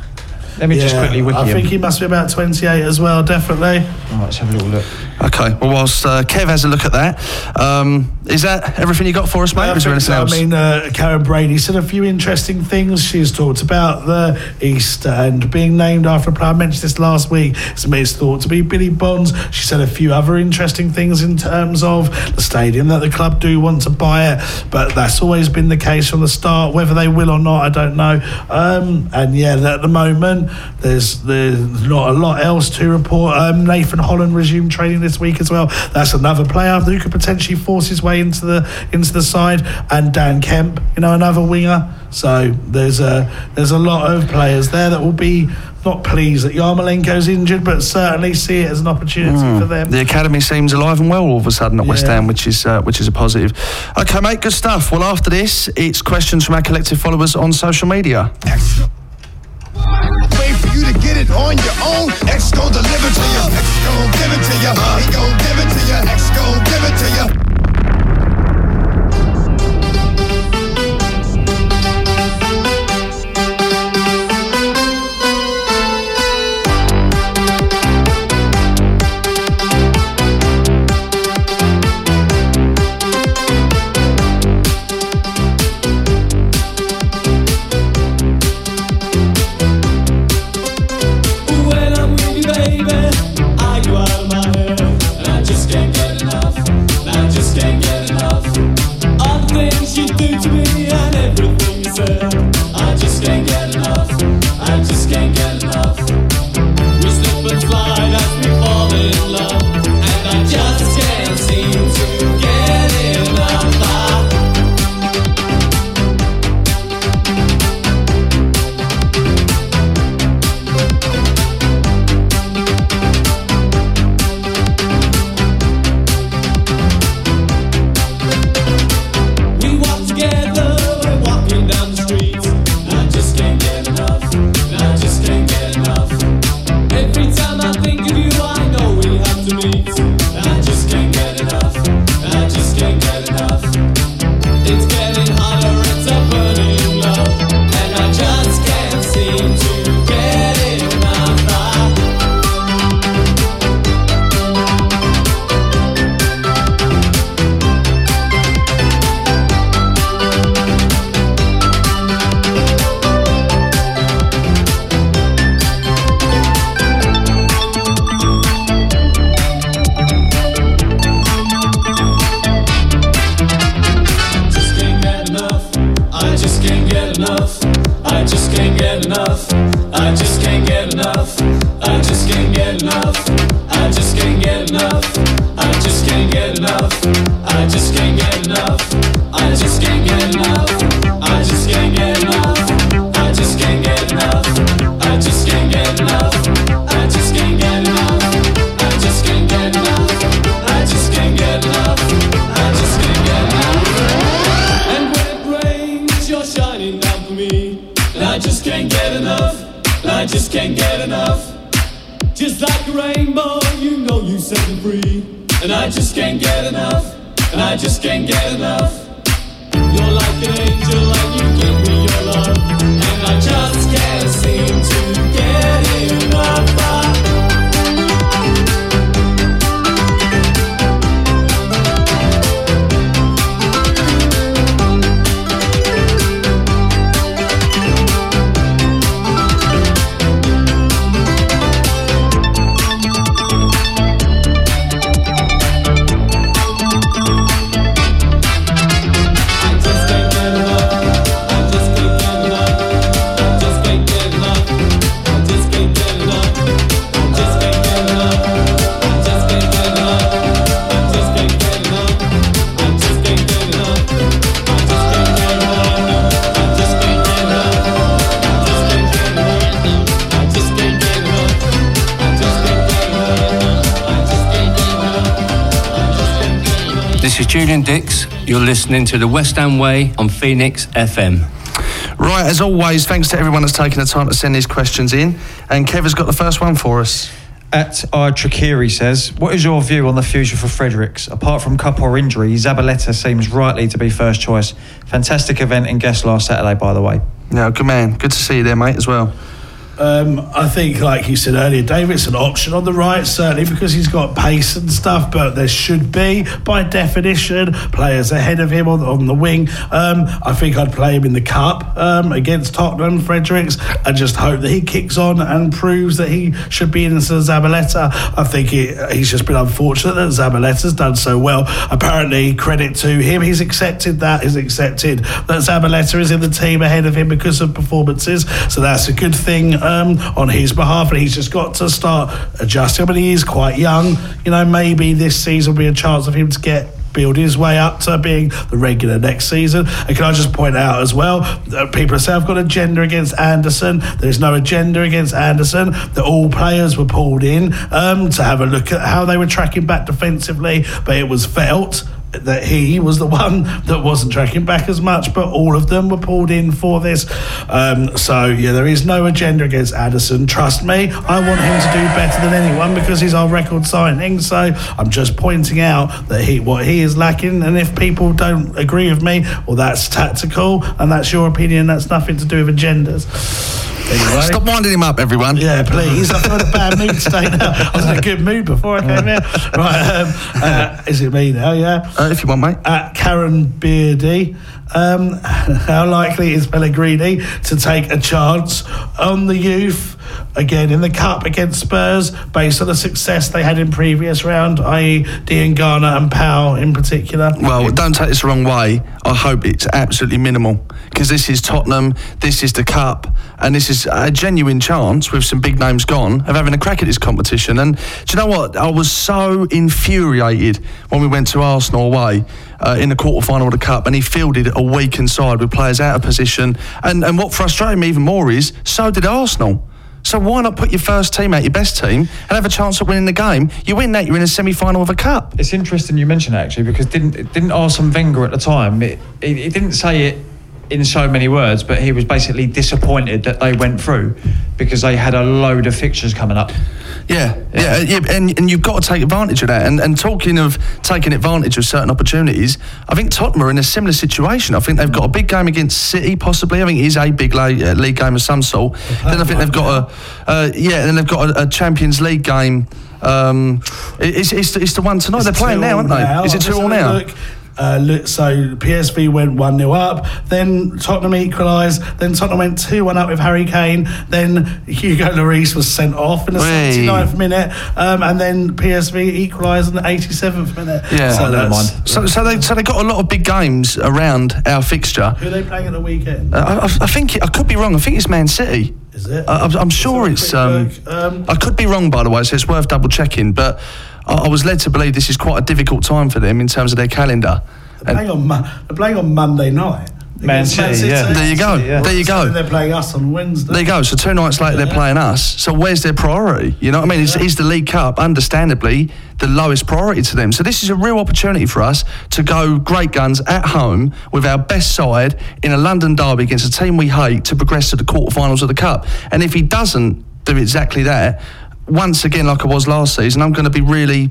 Let me just quickly wiki him. I think he must be about 28 as well, definitely. All right, let's have a little look. Okay, well, whilst Kev has a look at that, is that everything you got for us, mate? Is there anything else? I mean, Karen Brady said a few interesting things. She's talked about the East End being named after a player. I mentioned this last week. It's thought to be Billy Bonds. She said a few other interesting things in terms of the stadium, that the club do want to buy it, but that's always been the case from the start. Whether they will or not, I don't know. And yeah, at the moment, there's not a lot else to report. Nathan Holland resumed training this week as well. That's another player who could potentially force his way into the side. And Dan Kemp, another winger. So there's a lot of players there that will be not pleased that Yarmolenko's injured, but certainly see it as an opportunity for them. The academy seems alive and well all of a sudden at West Ham, which is a positive. Okay, mate, good stuff. Well, after this, it's questions from our collective followers on social media. Wait for you to get it on your own. X gon' deliver to you. X gon' give it to you. He gon' give it to you. X gon' give it to you. enough. I just can't get enough. I just can't get enough. I just can't get enough. I just can't get enough. I just can't get enough. I just can't get enough. I just can't get enough. I just can't get enough. I just can't get enough. I just can't get enough. I just can't get enough. I just can't get enough. And when it rains, you're shining down for me. And I just can't get enough. I just can't get enough. Just like a rainbow, you know you set me free. And I just can't get enough. And I just can't get enough. You're like an angel and you give me your love. And I just can't seem to get enough of. This is Julian Dix. You're listening to The West Ham Way on Phoenix FM. Right, as always, thanks to everyone that's taken the time to send these questions in. And Kev has got the first one for us. At Trakiri says, what is your view on the future for Fredericks? Apart from cup or injury, Zabaleta seems rightly to be first choice. Fantastic event in guest last Saturday, by the way. No, good man. Good to see you there, mate, as well. I think, like you said earlier, David's an option on the right, certainly because he's got pace and stuff, but there should be, by definition, players ahead of him on the wing. I think I'd play him in the cup against Tottenham, Fredericks, and just hope that he kicks on and proves that he should be in Zabaleta. I think he's just been unfortunate that Zabaleta's done so well. Apparently, credit to him, he's accepted that Zabaleta is in the team ahead of him because of performances, so that's a good thing on his behalf, and he's just got to start adjusting. But he is quite young, you know. Maybe this season will be a chance of him to build his way up to being the regular next season. And can I just point out as well, people say I've got an agenda against Anderson. There's no agenda against Anderson. That all players were pulled in to have a look at how they were tracking back defensively, but it was felt that he was the one that wasn't tracking back as much, but all of them were pulled in for this. There is no agenda against Addison. Trust me, I want him to do better than anyone because he's our record signing. So I'm just pointing out that what he is lacking, and if people don't agree with me, well, that's tactical and that's your opinion. That's nothing to do with agendas. Anyway. Stop winding him up, everyone. Yeah, please. I feel in a bad mood today now. I was in a good mood before I came here. Right, is it me now, yeah? If you want, mate. Karen Beardy. How likely is Pellegrini to take a chance on the youth again in the cup against Spurs based on the success they had in previous round, i.e. Diangana and Powell in particular? Well, don't take this the wrong way. I hope it's absolutely minimal, because this is Tottenham, this is the cup, and this is a genuine chance with some big names gone of having a crack at this competition. And do you know what? I was so infuriated when we went to Arsenal away in the quarterfinal of the cup, and he fielded a weakened side with players out of position. And what frustrated me even more is, so did Arsenal. So why not put your first team out, your best team, and have a chance of winning the game? You win that, you're in a semi-final of a cup. It's interesting you mention that, actually, because didn't Arsene Wenger at the time, he didn't say it in so many words, but he was basically disappointed that they went through because they had a load of fixtures coming up. Yeah, and you've got to take advantage of that. And talking of taking advantage of certain opportunities, I think Tottenham are in a similar situation. I think they've got a big game against City, possibly. I think it is a big league game of some sort. Then I think they've got a Champions League game. It's the one tonight. They're playing now, aren't they? Is it 2-2 now? So PSV went 1-0 up, then Tottenham equalised, then Tottenham went 2-1 up with Harry Kane, then Hugo Lloris was sent off in the 79th minute, and then PSV equalised in the 87th minute. Yeah, so they got a lot of big games around our fixture. Who are they playing at the weekend? I think I could be wrong. I think it's Man City. Is it? I'm sure it's... I could be wrong, by the way, so it's worth double-checking, but I was led to believe this is quite a difficult time for them in terms of their calendar. They're playing on Monday night. Man City, yeah. There you go. Yeah. There you go. They're playing us on Wednesday. There you go. So 2 nights later, they're playing us. So where's their priority? You know what I mean? Yeah. It's the League Cup, understandably, the lowest priority to them. So this is a real opportunity for us to go great guns at home with our best side in a London derby against a team we hate to progress to the quarterfinals of the Cup. And if he doesn't do exactly that, once again, like I was last season, I'm going to be really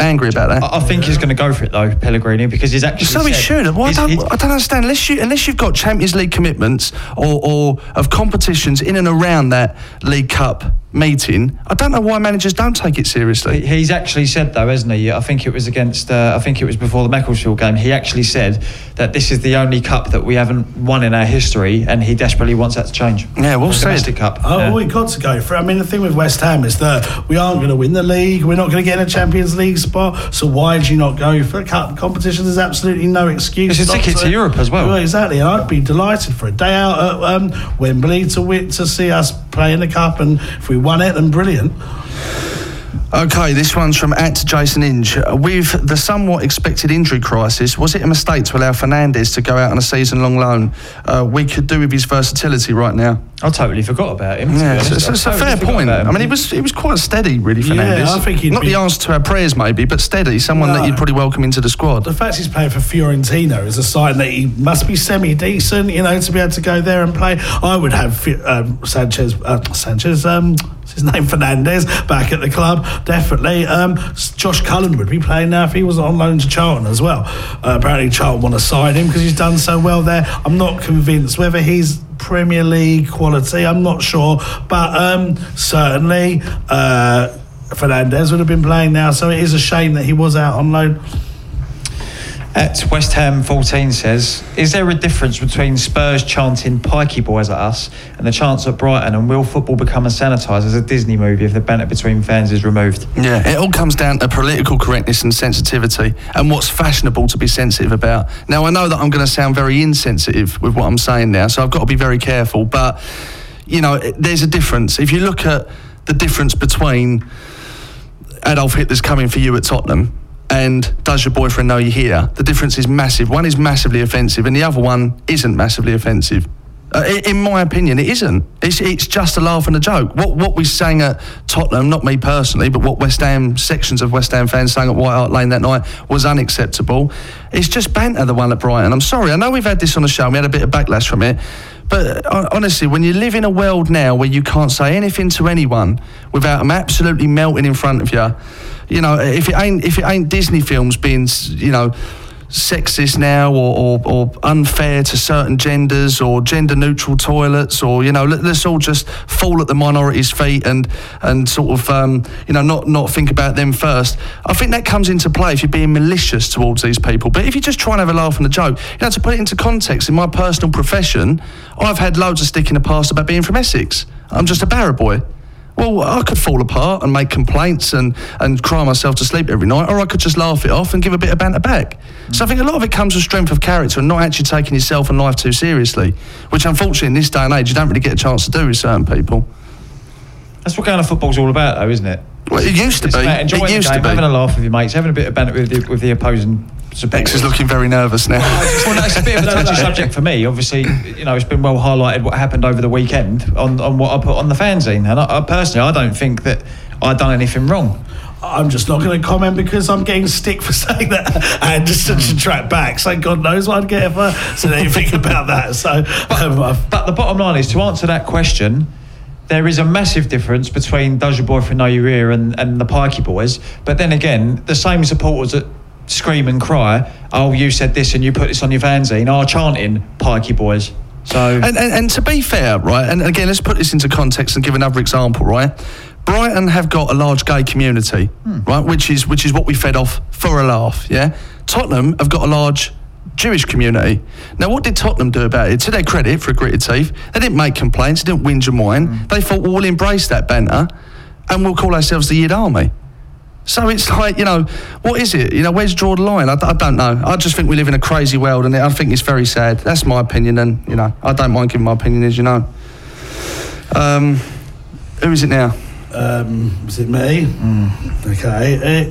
angry about that. I think he's going to go for it though, Pellegrini, because he's actually. So he should. I don't understand. Unless you've got Champions League commitments or of competitions in and around that League Cup meeting, I don't know why managers don't take it seriously. He's actually said though, hasn't he? I think it was against. I think it was before the Macclesfield game. He actually said that this is the only cup that we haven't won in our history, and he desperately wants that to change. Yeah, well said. Domestic cup. Oh, yeah. Well, we've got to go for it. I mean, the thing with West Ham is that we aren't going to win the league. We're not going to get in a Champions League spot. So why do you not go for a cup competition? There's absolutely no excuse. It's a ticket to Europe as well. Well, exactly. I'd be delighted for a day out at Wembley to see us play in the cup, and if we won it, then brilliant. Okay, this one's from @JasonInge. With the somewhat expected injury crisis, was it a mistake to allow Fernandez to go out on a season-long loan? We could do with his versatility right now. I totally forgot about him. Yeah, it's a fair point. I mean, he was quite steady, really, Fernandez. Yeah, I think not the answer to our prayers, maybe, but steady. Someone that you'd probably welcome into the squad. The fact he's playing for Fiorentina is a sign that he must be semi-decent, you know, to be able to go there and play. I would have Fernandez back at the club, definitely. Josh Cullen would be playing now if he was on loan to Charlton as well. Apparently Charlton want to sign him because he's done so well there. I'm not convinced whether he's Premier League quality, I'm not sure, but certainly Fernandez would have been playing now, so it is a shame that he was out on loan. @WestHam14 says, is there a difference between Spurs chanting "pikey boys" at us and the chants at Brighton, and will football become as sanitised as a Disney movie if the banter between fans is removed? Yeah, it all comes down to political correctness and sensitivity and what's fashionable to be sensitive about. Now, I know that I'm going to sound very insensitive with what I'm saying now, so I've got to be very careful, but, you know, there's a difference. If you look at the difference between Adolf Hitler's coming for you at Tottenham and does your boyfriend know you're here, the difference is massive. One is massively offensive and the other one isn't massively offensive. In my opinion, it isn't. It's just a laugh and a joke. What we sang at Tottenham, not me personally, but what West Ham, sections of West Ham fans sang at White Hart Lane that night was unacceptable. It's just banter, the one at Brighton. I'm sorry, I know we've had this on the show, we had a bit of backlash from it, but honestly, when you live in a world now where you can't say anything to anyone without them absolutely melting in front of you, you know, if it ain't Disney films being, you know, sexist now or unfair to certain genders or gender-neutral toilets or, you know, let's all just fall at the minority's feet and sort of, you know, not think about them first. I think that comes into play if you're being malicious towards these people. But if you just try and have a laugh and a joke, you know, to put it into context, in my personal profession, I've had loads of stick in the past about being from Essex. I'm just a barra boy. Well, I could fall apart and make complaints and cry myself to sleep every night, or I could just laugh it off and give a bit of banter back. So I think a lot of it comes with strength of character and not actually taking yourself and life too seriously, which unfortunately in this day and age you don't really get a chance to do with certain people. That's what kind of football's all about though, isn't it? Well, it used to be. Enjoying the game, having a laugh with your mates, having a bit of banter with the opposing supporters. Bex is looking very nervous now. Well, that's a bit of a touchy subject for me. Obviously, you know, it's been well highlighted what happened over the weekend on what I put on the fanzine. And I personally, I don't think that I've done anything wrong. I'm just not going to comment because I'm getting stick for saying that Anderson should track back. So God knows what I'd get if I said anything about that. So, but the bottom line is, to answer that question, there is a massive difference between "does your boyfriend know you're here" and the pikey boys. But then again, the same supporters that scream and cry, "Oh, you said this and you put this on your fanzine," are chanting "pikey boys." So, and to be fair, right, and again, let's put this into context and give another example, right? Brighton have got a large gay community, right, which is what we fed off for a laugh, yeah? Tottenham have got a large Jewish community. Now, what did Tottenham do about it? To their credit, for a gritted teeth, they didn't make complaints, they didn't whinge and whine. They thought, well, we'll embrace that banter and we'll call ourselves the Yid Army. So it's like, you know, what is it? You know, where's draw the line? I don't know. I just think we live in a crazy world and I think it's very sad. That's my opinion, and, you know, I don't mind giving my opinion, as you know. Who is it now? Was it me? Okay.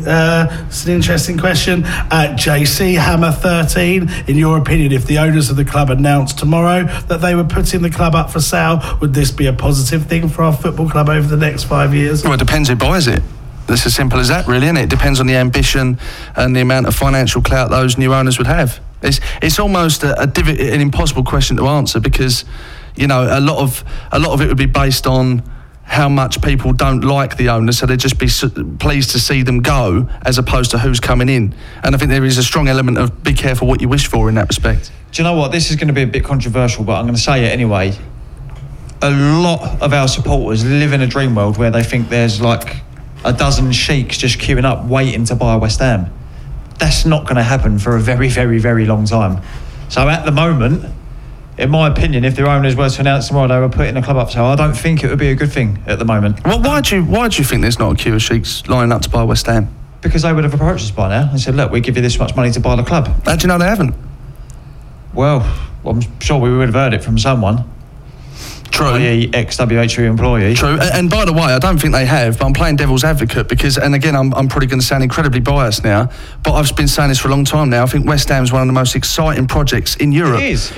It's an interesting question. JC Hammer 13. In your opinion, if the owners of the club announced tomorrow that they were putting the club up for sale, would this be a positive thing for our football club over the next 5 years? Well, it depends who buys it. It's as simple as that, really, isn't it? It depends on the ambition and the amount of financial clout those new owners would have. It's almost an impossible question to answer, because, you know, a lot of it would be based on how much people don't like the owner, so they'd just be pleased to see them go, as opposed to who's coming in. And I think there is a strong element of be careful what you wish for in that respect. Do you know what? This is going to be a bit controversial, but I'm going to say it anyway. A lot of our supporters live in a dream world where they think there's like a dozen sheiks just queuing up waiting to buy West Ham. That's not going to happen for a very, very, very long time. So at the moment, in my opinion, if their owners were to announce tomorrow they were putting the club up, so I don't think it would be a good thing at the moment. Well, why do you think there's not a queue of sheiks lining up to buy West Ham? Because they would have approached us by now and said, look, we give you this much money to buy the club. How do you know they haven't? Well, I'm sure we would have heard it from someone. True. i.e. ex-WHU employee. True. And by the way, I don't think they have, but I'm playing devil's advocate because, and again, I'm probably going to sound incredibly biased now, but I've been saying this for a long time now. I think West Ham is one of the most exciting projects in Europe. It is.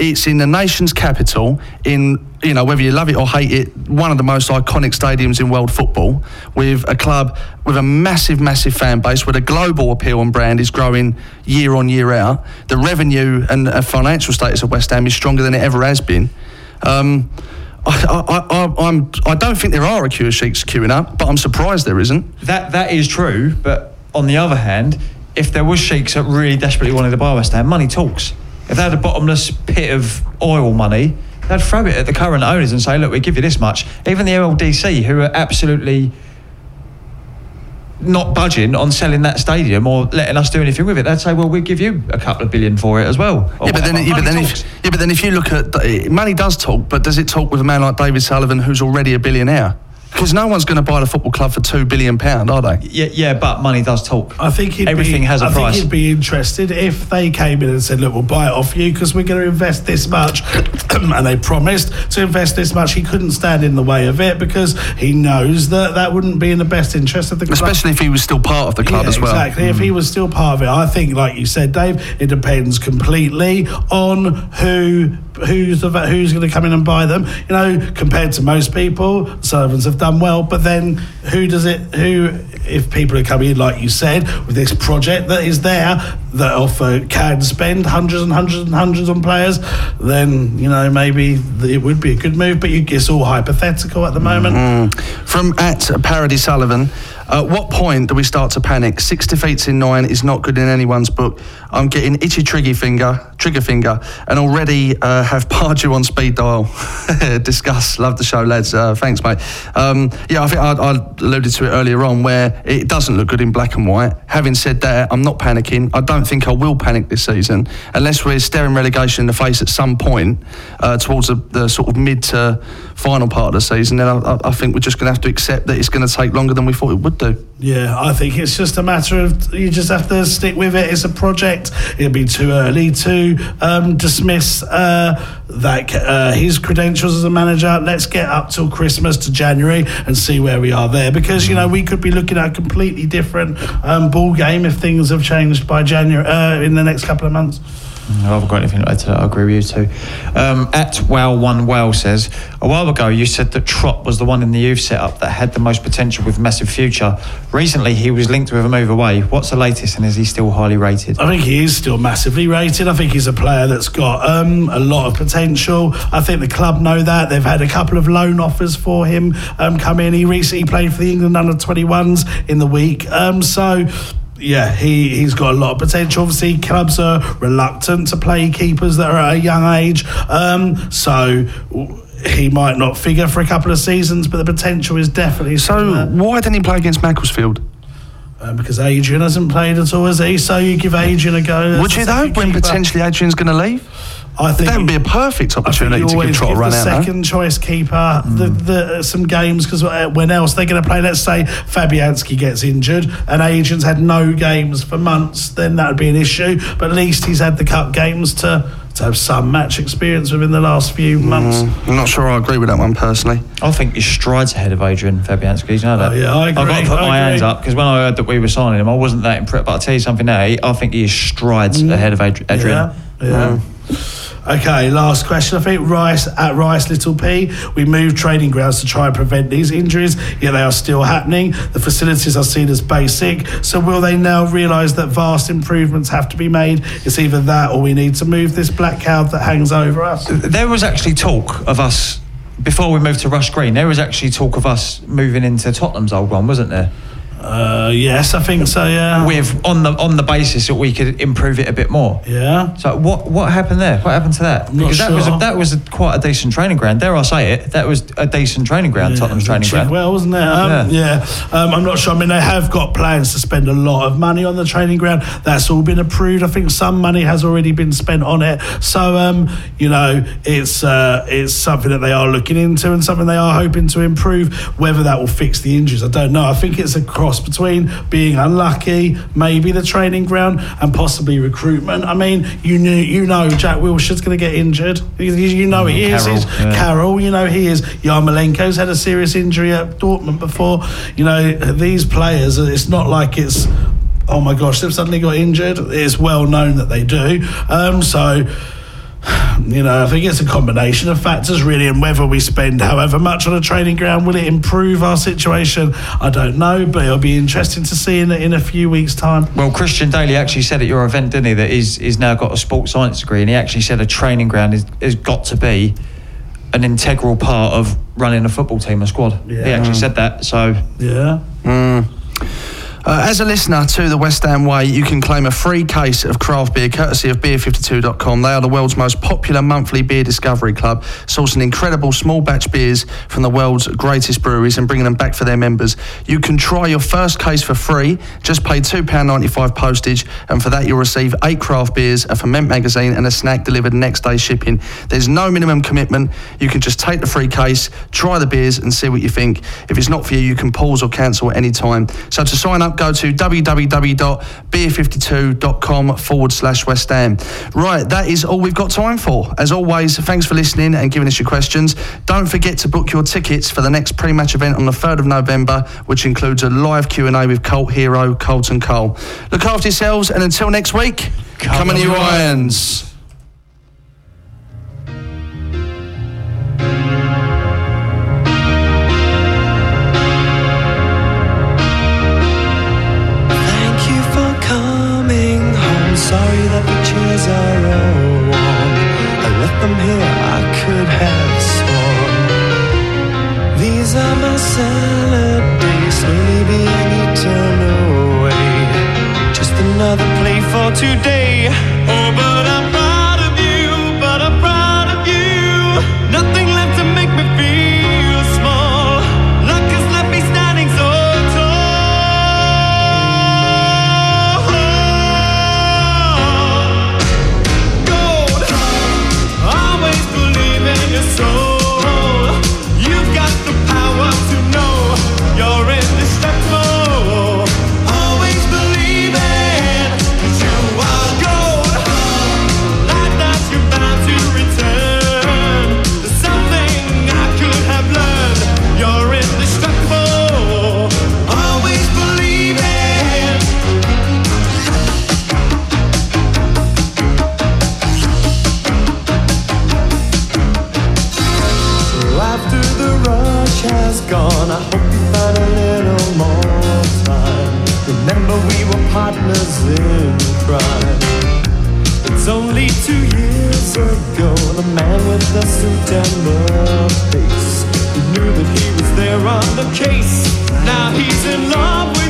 It's in the nation's capital, in, you know, whether you love it or hate it, one of the most iconic stadiums in world football, with a club with a massive, massive fan base, where the global appeal and brand is growing year on, year out. The revenue and financial status of West Ham is stronger than it ever has been. I don't think there are a queue of sheiks queuing up, but I'm surprised there isn't. That is true, but on the other hand, if there was sheiks that really desperately wanted to buy West Ham, money talks. If they had a bottomless pit of oil money, they'd throw it at the current owners and say, look, we give you this much. Even the MLDC, who are absolutely not budging on selling that stadium or letting us do anything with it, they'd say, well, we'll give you a couple of billion for it as well. But then if you look at, money does talk, but does it talk with a man like David Sullivan, who's already a billionaire? Because no one's going to buy the football club for £2 billion, are they? Yeah, but money does talk. I think everything has a price. I think he'd be interested if they came in and said, look, we'll buy it off you because we're going to invest this much. And they promised to invest this much. He couldn't stand in the way of it because he knows that wouldn't be in the best interest of the club. Especially if he was still part of the club as well. Exactly, if he was still part of it. I think, like you said, Dave, it depends completely on who's going to come in and buy them. You know, compared to most people, Sullivan's have done well, but then if people are coming in, like you said, with this project that is there, that offer can spend hundreds and hundreds and hundreds on players, then, you know, maybe it would be a good move, but it's all hypothetical at the moment. Mm-hmm. From at Parody Sullivan, at what point do we start to panic? 6 defeats in 9 is not good in anyone's book. I'm getting itchy trigger finger, and already have Pardew on speed dial. Discuss. Love the show, lads. Thanks, mate. I think I alluded to it earlier on, where it doesn't look good in black and white. Having said that, I'm not panicking. I don't think I will panic this season, unless we're staring relegation in the face at some point towards the sort of mid to final part of the season. Then I think we're just going to have to accept that it's going to take longer than we thought it would do. Yeah, I think it's just a matter of, you just have to stick with it. It's a project. It'd be too early to dismiss his credentials as a manager. Let's get up till Christmas to January and see where we are there, because, you know, we could be looking at a completely different ball game if things have changed by January in the next couple of months. I haven't got anything to add to that. I agree with you too. At Wow1Well says, a while ago you said that Trott was the one in the youth setup that had the most potential with massive future. Recently he was linked with a move away. What's the latest, and is he still highly rated? I think he is still massively rated. I think he's a player that's got a lot of potential. I think the club know that. They've had a couple of loan offers for him come in. He recently played for the England under-21s in the week. Yeah, he's got a lot of potential. Obviously, clubs are reluctant to play keepers that are at a young age. So he might not figure for a couple of seasons, but the potential is definitely... So why didn't he play against Macclesfield? Because Adrian hasn't played at all, has he? So you give Adrian a go. Would you though, when potentially Adrian's going to leave? I think that would be a perfect opportunity to give Trott a run out. Second choice keeper, some games, because when else they're going to play? Let's say Fabianski gets injured and Adrian's had no games for months, then that would be an issue. But at least he's had the cup games to to have some match experience within the last few months. I'm not sure I agree with that one personally. I think he's strides ahead of Adrian Fabianski. You know that? Yeah, I agree. I've got to put my hands up because when I heard that we were signing him, I wasn't that impressed. But I'll tell you something now, I think he is strides ahead of Adrian. Yeah. Okay, last question, I think. Rice at Rice Little P. We moved training grounds to try and prevent these injuries, yet they are still happening. The facilities are seen as basic, so will they now realise that vast improvements have to be made? It's either that or we need to move this black cloud that hangs over us. There was actually talk of us, before we moved to Rush Green, there was actually talk of us moving into Tottenham's old one, wasn't there? Yes, I think so, yeah. With on the basis that we could improve it a bit more. Yeah. So what happened there? What happened to that? Because that was quite a decent training ground. Dare I say it? That was a decent training ground, yeah, Tottenham's training ground. Well, wasn't it? I'm not sure. I mean, they have got plans to spend a lot of money on the training ground. That's all been approved. I think some money has already been spent on it. So it's something that they are looking into and something they are hoping to improve. Whether that will fix the injuries, I don't know. I think it's a cross between being unlucky, maybe the training ground, and possibly recruitment. I mean, you know Jack Wilshere's going to get injured. Carroll, you know he is. Yarmolenko's had a serious injury at Dortmund before. You know, these players, it's not like it's, oh my gosh, they've suddenly got injured. It's well known that they do. So... you know, I think it's a combination of factors really, and whether we spend however much on a training ground, will it improve our situation? I don't know, but it'll be interesting to see in a few weeks' time. Well, Christian Dailly actually said at your event, didn't he, that he's now got a sports science degree, and he actually said a training ground has got to be an integral part of running a football team, a squad. Yeah. He actually said that, so... yeah. As a listener to the West Ham Way, you can claim a free case of craft beer courtesy of beer52.com. They are the world's most popular monthly beer discovery club, sourcing incredible small batch beers from the world's greatest breweries and bringing them back for their members. You can try your first case for free. Just pay £2.95 postage, and for that you'll receive 8 craft beers, a ferment magazine and a snack delivered next day shipping. There's no minimum commitment. You can just take the free case, try the beers and see what you think. If it's not for you, you can pause or cancel at any time. So to sign up, go to www.beer52.com/West Ham. Right, that is all we've got time for. As always, thanks for listening and giving us your questions. Don't forget to book your tickets for the next pre-match event on the 3rd of November, which includes a live Q&A with cult hero Colton Cole. Look after yourselves, and until next week, come on your Irons. Sorry that the chairs are all warm. I left them here, I could have sworn. These are my salad days, slowly being eaten away. Just another play for today. Oh, but I'm proud of you, but I'm proud of you. Nothing left to make me feel small. Luck has left me standing so tall. You've got the power to know you're indestructible. Always believe it, that you are gold. Life that you're bound to return. There's something I could have learned. You're indestructible. Always believe it. After the rush has gone, I hope you find a little more time. Remember we were partners in crime. It's only 2 years ago, the man with the suit and the face, he knew that he was there on the case. Now he's in love with